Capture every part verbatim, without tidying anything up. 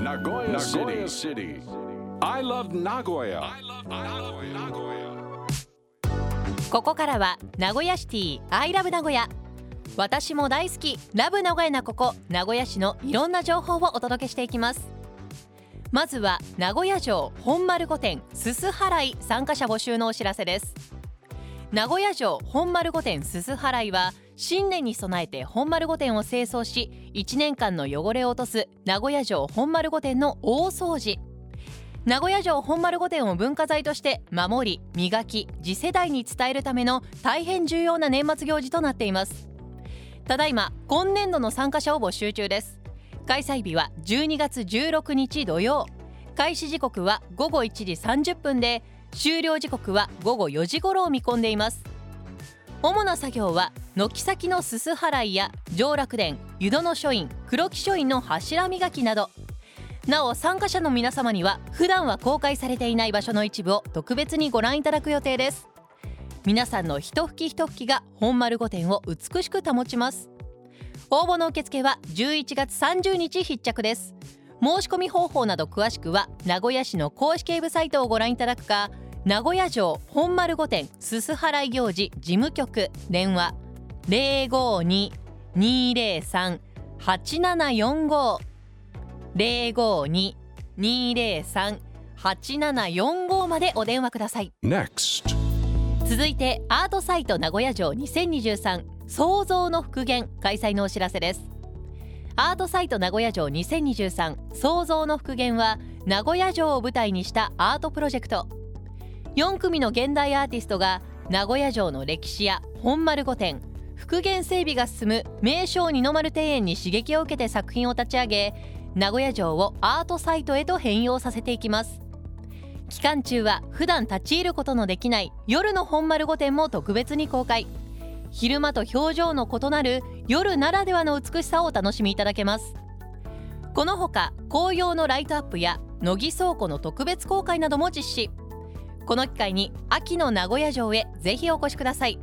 Nagoya City. I love Nagoya. ここからは名古屋シティ I love 名古屋。私も大好きラブ名古屋なここ名古屋市のいろんな情報をお届けしていきます。まずは名古屋城本丸御殿すす払い参加者募集のお知らせです。名古屋城本丸御殿すす払いは新年に備えて本丸御殿を清掃しいちねんかんの汚れを落とす名古屋城本丸御殿の大掃除。名古屋城本丸御殿を文化財として守り磨き次世代に伝えるための大変重要な年末行事となっています。ただいま今年度の参加者を募集中です。開催日はじゅうにがつじゅうろくにち土曜、開始時刻はごごいちじさんじゅっぷんで終了時刻はごごよじ頃を見込んでいます。主な作業は軒先のすす払いや上楽殿、湯戸の書院、黒木書院の柱磨きなど。なお参加者の皆様には普段は公開されていない場所の一部を特別にご覧いただく予定です。皆さんの一吹き一吹きが本丸御殿を美しく保ちます。応募の受付はじゅういちがつさんじゅうにち必着です。申し込み方法など詳しくは名古屋市の公式ウェブサイトをご覧いただくか、名古屋城本丸御殿すす払い行事事務局電話 ゼロごにーにーゼロさんはちななよんご ゼロごにーにーゼロさんはちななよんご までお電話ください。 ネクスト 続いてアートサイト名古屋城にせんにじゅうさん創造の復元開催のお知らせです。アートサイト名古屋城にせんにじゅうさん創造の復元は名古屋城を舞台にしたアートプロジェクト。よんくみの現代アーティストが名古屋城の歴史や本丸御殿、復元整備が進む名勝二の丸庭園に刺激を受けて作品を立ち上げ、名古屋城をアートサイトへと変容させていきます。期間中は普段立ち入ることのできない夜の本丸御殿も特別に公開。昼間と表情の異なる夜ならではの美しさをお楽しみいただけます。このほか紅葉のライトアップや乃木倉庫の特別公開なども実施。この機会に秋の名古屋城へぜひお越しください。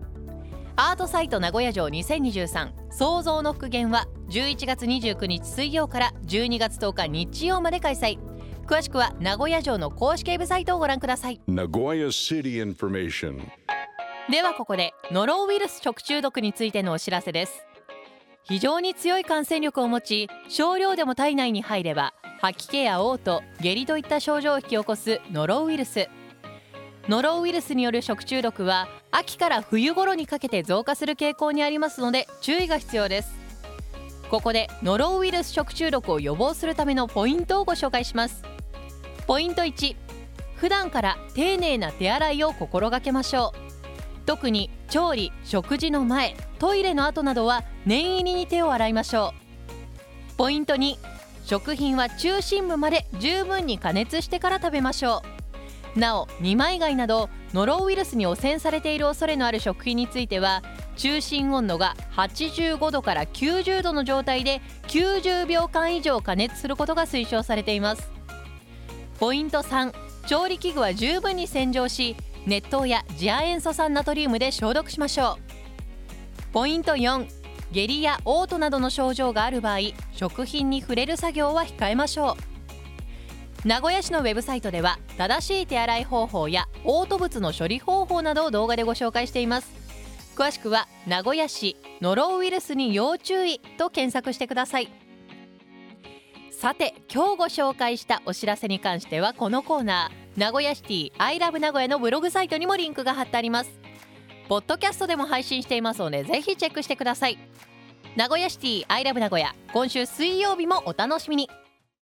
アートサイト名古屋城にせんにじゅうさん創造の復元はじゅういちがつにじゅうくにち水曜からじゅうにがつとおか日曜まで開催。詳しくは名古屋城の公式ウェブサイトをご覧ください。名古屋シティインフォメーション。ではここでノロウイルス食中毒についてのお知らせです。非常に強い感染力を持ち、少量でも体内に入れば吐き気や嘔吐、下痢といった症状を引き起こすノロウイルス。ノロウイルスによる食中毒は秋から冬頃にかけて増加する傾向にありますので注意が必要です。ここでノロウイルス食中毒を予防するためのポイントをご紹介します。ポイントいち、普段から丁寧な手洗いを心がけましょう。特に調理、食事の前、トイレの後などは念入りに手を洗いましょう。ポイントに、食品は中心部まで十分に加熱してから食べましょう。なお、二枚貝などノロウイルスに汚染されている恐れのある食品については、中心温度がはちじゅうごどからきゅうじゅうどの状態できゅうじゅうびょうかん以上加熱することが推奨されています。ポイントさん、調理器具は十分に洗浄し、熱湯や次亜塩素酸ナトリウムで消毒しましょう。ポイントよん、下痢や嘔吐などの症状がある場合、食品に触れる作業は控えましょう。名古屋市のウェブサイトでは正しい手洗い方法や嘔吐物の処理方法などを動画でご紹介しています。詳しくは名古屋市ノロウイルスに要注意と検索してください。さて、今日ご紹介したお知らせに関してはこのコーナー名古屋シティ I love 名古屋のブログサイトにもリンクが貼ってあります。ポッドキャストでも配信していますのでぜひチェックしてください。名古屋シティ I love 名古屋、今週水曜日もお楽しみに。